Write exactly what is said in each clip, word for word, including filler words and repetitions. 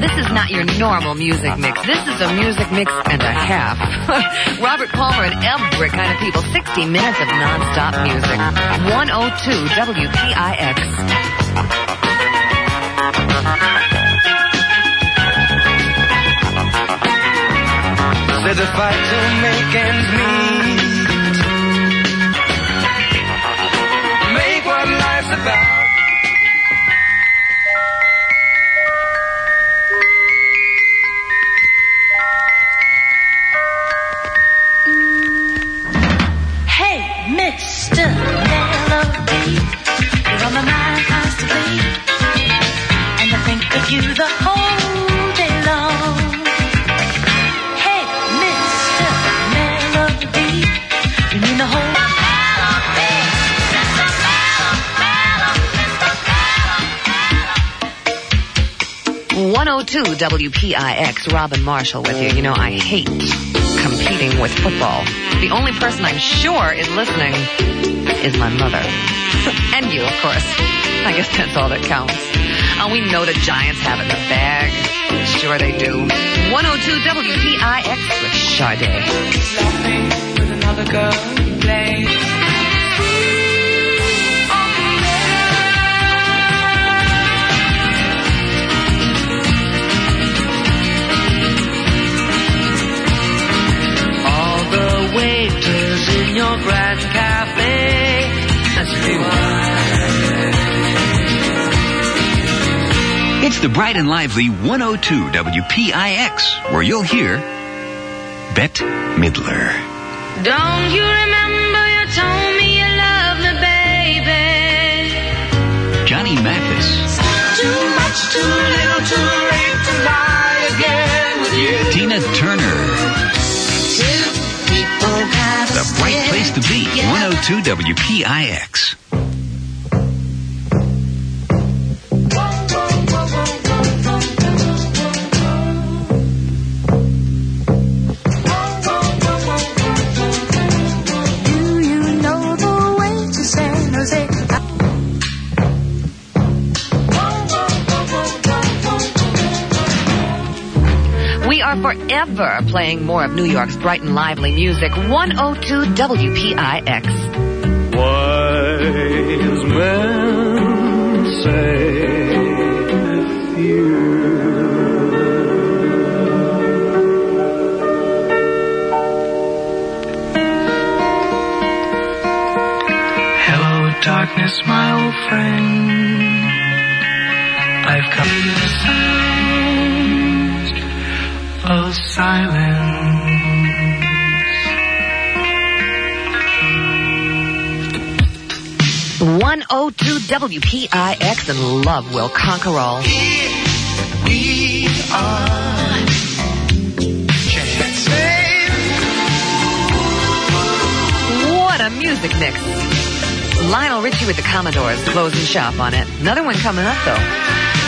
this is not your normal music mix. This is a music mix and a half. Robert Palmer and every kind of people. sixty minutes of nonstop music. one oh two W P I X. There's a fight to make ends meet. Make what life's about. Hey, Mister Melody, you're on my mind constantly, and I think of you the whole day long. The whole melody, Mister Melody, Mister Melody, Mister Melody. one oh two W P I X, Robin Marshall with you. You know, I hate competing with football. The only person I'm sure is listening is my mother. And you, of course. I guess that's all that counts. Oh, we know the Giants have it in the bag. Sure they do. one oh two W P I X with Sade. With another girl. Play. All the waiters in your Crash Cafe must be wise. It's the bright and lively one oh two W P I X, where you'll hear Bette Midler. Don't you remember? Told me you love me, baby. Johnny Mathis. Too much, too little, too late to lie again with you. Tina Turner. Two people pass. The bright place to be. one oh two W P I X. Forever playing more of New York's bright and lively music. one oh two W P I X. Wise men say few. Hello, darkness, my old friend. I've come to the sun. Of silence. one oh two W P I X, and love will conquer all. Here we are. What a music mix. Lionel Richie with the Commodores closing shop on it. Another one coming up, though.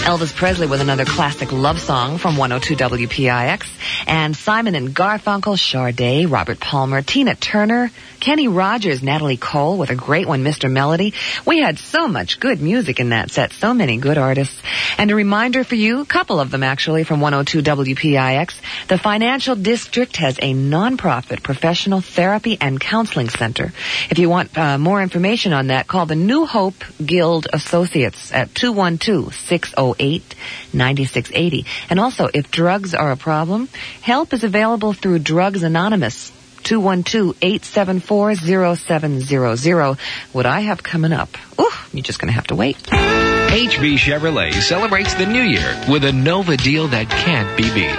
Elvis Presley with another classic love song from one oh two W P I X. And Simon and Garfunkel, Sade, Robert Palmer, Tina Turner, Kenny Rogers, Natalie Cole with a great one, Mister Melody. We had so much good music in that set, so many good artists. And a reminder for you, a couple of them actually from one oh two W P I X. The Financial District has a nonprofit professional therapy and counseling center. If you want uh, more information on that, call the New Hope Guild Associates at two one two, six oh eight, nine six eight oh. And also, if drugs are a problem, help is available through Drugs Anonymous, two one two, eight seven four, zero seven zero zero. What I have coming up, ooh, you're just going to have to wait. H B Chevrolet celebrates the new year with a Nova deal that can't be beat.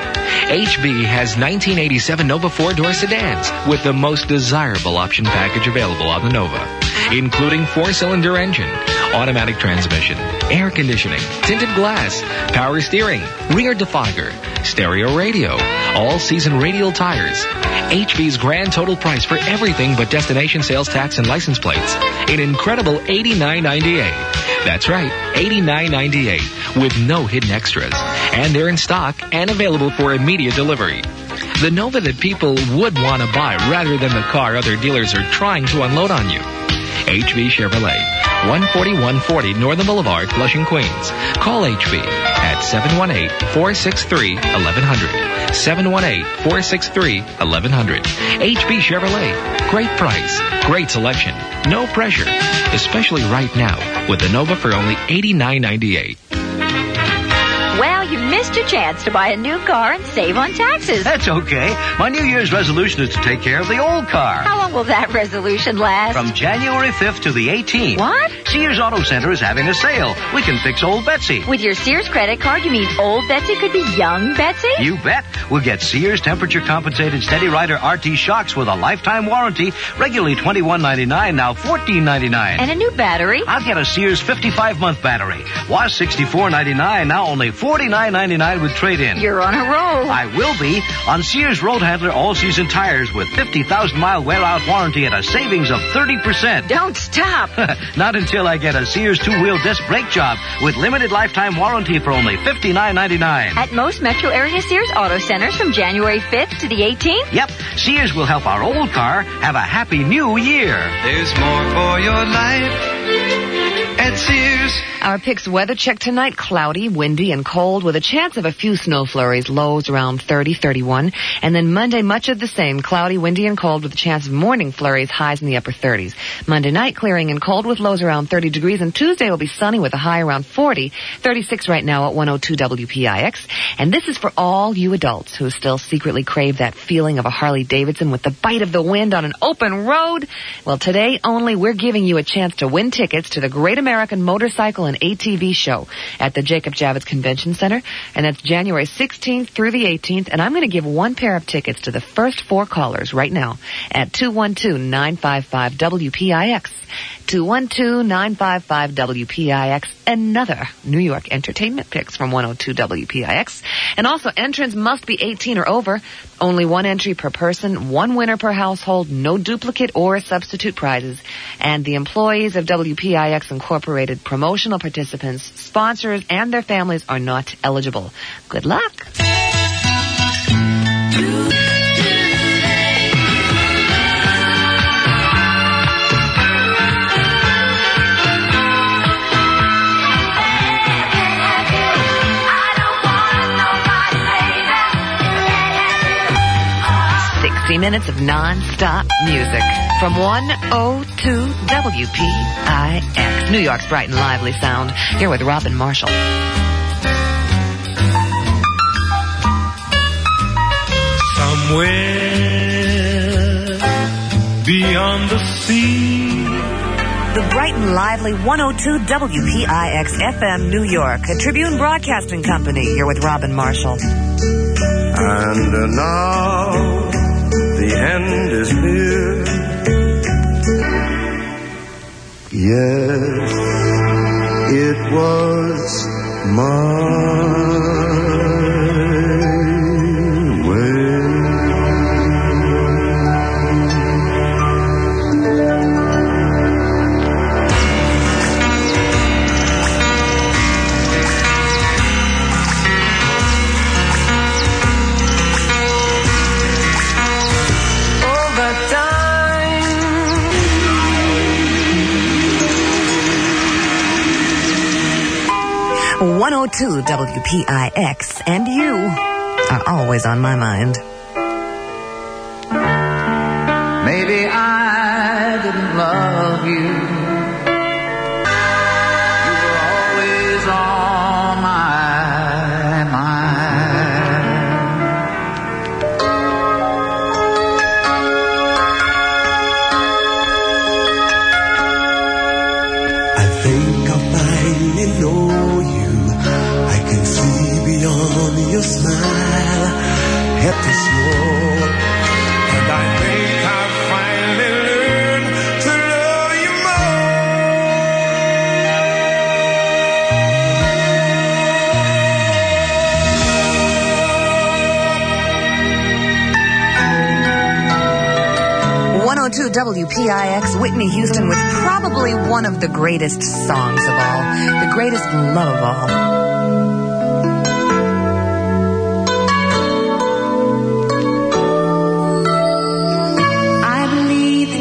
H B has nineteen eighty-seven Nova four-door sedans with the most desirable option package available on the Nova, including four-cylinder engine, automatic transmission, air conditioning, tinted glass, power steering, rear defogger, stereo radio, all-season radial tires. H B's grand total price for everything but destination sales tax and license plates, an incredible eighty-nine ninety-eight. That's right, eighty-nine ninety-eight with no hidden extras. And they're in stock and available for immediate delivery. The Nova that people would want to buy rather than the car other dealers are trying to unload on you. H B Chevrolet. one forty-one forty Northern Boulevard, Flushing, Queens. Call H B at seven one eight, four six three, eleven hundred. seven one eight, four six three, eleven hundred. H B Chevrolet. Great price, great selection, no pressure. Especially right now with the Nova for only eighty-nine ninety-eight. Well, you missed your chance to buy a new car and save on taxes. That's okay. My New Year's resolution is to take care of the old car. How long will that resolution last? From January fifth to the eighteenth. What? Sears Auto Center is having a sale. We can fix old Betsy. With your Sears credit card, you mean old Betsy could be young Betsy? You bet. We'll get Sears temperature-compensated Steady Rider R T shocks with a lifetime warranty, regularly twenty-one ninety-nine, now fourteen ninety-nine. And a new battery? I'll get a Sears fifty-five month battery. Was sixty-four ninety-nine, now only forty-nine ninety-nine with trade-in. You're on a roll. I will be on Sears Road Handler all-season tires with fifty thousand mile wear-out warranty and a savings of thirty percent. Don't stop. Not until I get a Sears two-wheel disc brake job with limited lifetime warranty for only fifty-nine ninety-nine. At most metro area Sears Auto Centers from January fifth to the eighteenth? Yep. Sears will help our old car have a happy new year. There's more for your life at Sears. Our P I X weather check tonight, cloudy, windy, and cold with a chance of a few snow flurries, lows around thirty, thirty-one. And then Monday, much of the same, cloudy, windy, and cold with a chance of morning flurries, highs in the upper thirties. Monday night, clearing and cold with lows around thirty degrees. And Tuesday will be sunny with a high around forty, thirty-six right now at one oh two W P I X. And this is for all you adults who still secretly crave that feeling of a Harley Davidson with the bite of the wind on an open road. Well, today only, we're giving you a chance to win tickets to the Great American American Motorcycle and A T V Show at the Jacob Javits Convention Center, and that's January sixteenth through the eighteenth, and I'm going to give one pair of tickets to the first four callers right now at two one two, nine five five, W P I X. two one two, nine five five, W P I X. Another New York Entertainment Picks from one oh two W P I X. And also, entrants must be eighteen or over. Only one entry per person, one winner per household, no duplicate or substitute prizes. And the employees of W P I X Incorporated, promotional participants, sponsors, and their families are not eligible. Good luck. Minutes of non-stop music from one oh two W P I X, New York's bright and lively sound. Here with Robin Marshall. Somewhere beyond the sea. The bright and lively one oh two W P I X F M, New York, a Tribune Broadcasting Company. Here with Robin Marshall. And uh, now the end is near. Yes, it was my way. one oh two W P I X, and you are always on my mind. Maybe I didn't love you. You were always on my mind. I think I'll finally know you. Your smile helped us know, and I think I've finally learned to love you more. one oh two W P I X, Whitney Houston with probably one of the greatest songs of all, the greatest love of all.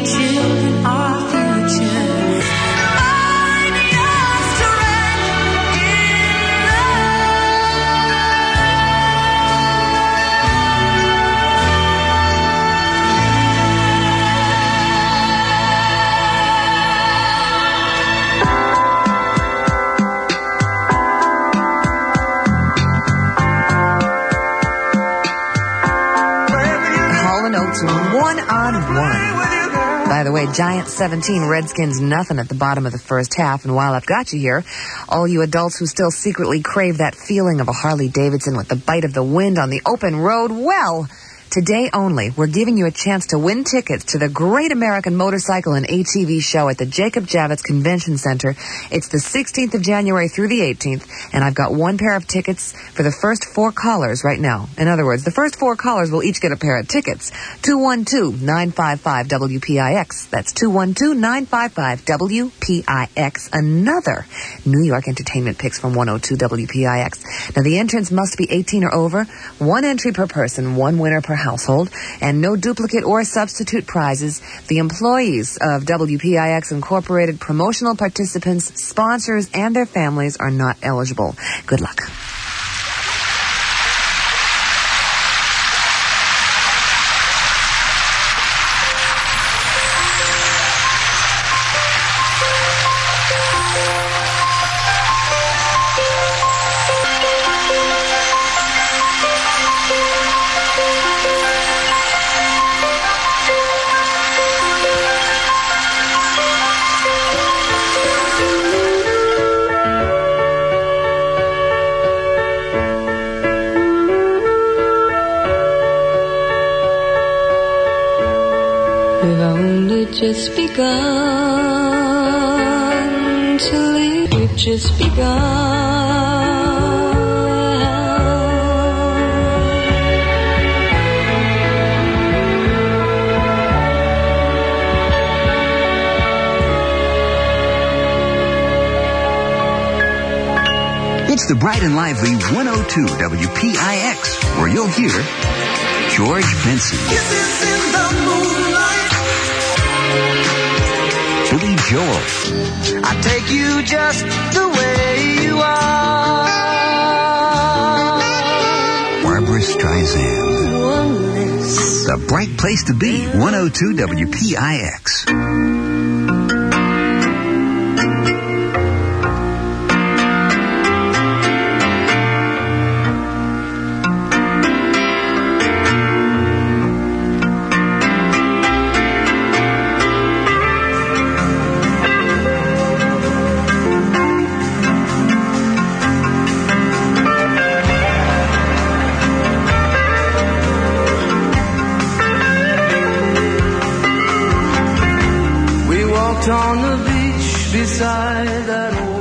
Children, our future. Oh! By the way, Giants seventeen, Redskins nothing at the bottom of the first half. And while I've got you here, all you adults who still secretly crave that feeling of a Harley Davidson with the bite of the wind on the open road, well, today only, we're giving you a chance to win tickets to the Great American Motorcycle and A T V Show at the Jacob Javits Convention Center. It's the sixteenth of January through the eighteenth, and I've got one pair of tickets for the first four callers right now. In other words, the first four callers will each get a pair of tickets. two one two, nine five five, W P I X. That's two one two, nine five five, W P I X. Another New York Entertainment Picks from one oh two W P I X. Now, the entrance must be eighteen or over, one entry per person, one winner per household, and no duplicate or substitute prizes. The employees of W P I X Incorporated, promotional participants, sponsors, and their families are not eligible. Good luck. Just begun to live. We've just begun. It's the bright and lively one oh two W P I X, where you'll hear George Benson. Kisses in the moonlight. Billy Joel. I take you just the way you are. Barbara Streisand. Oneless. The bright place to be. one oh two W P I X. On the beach beside that old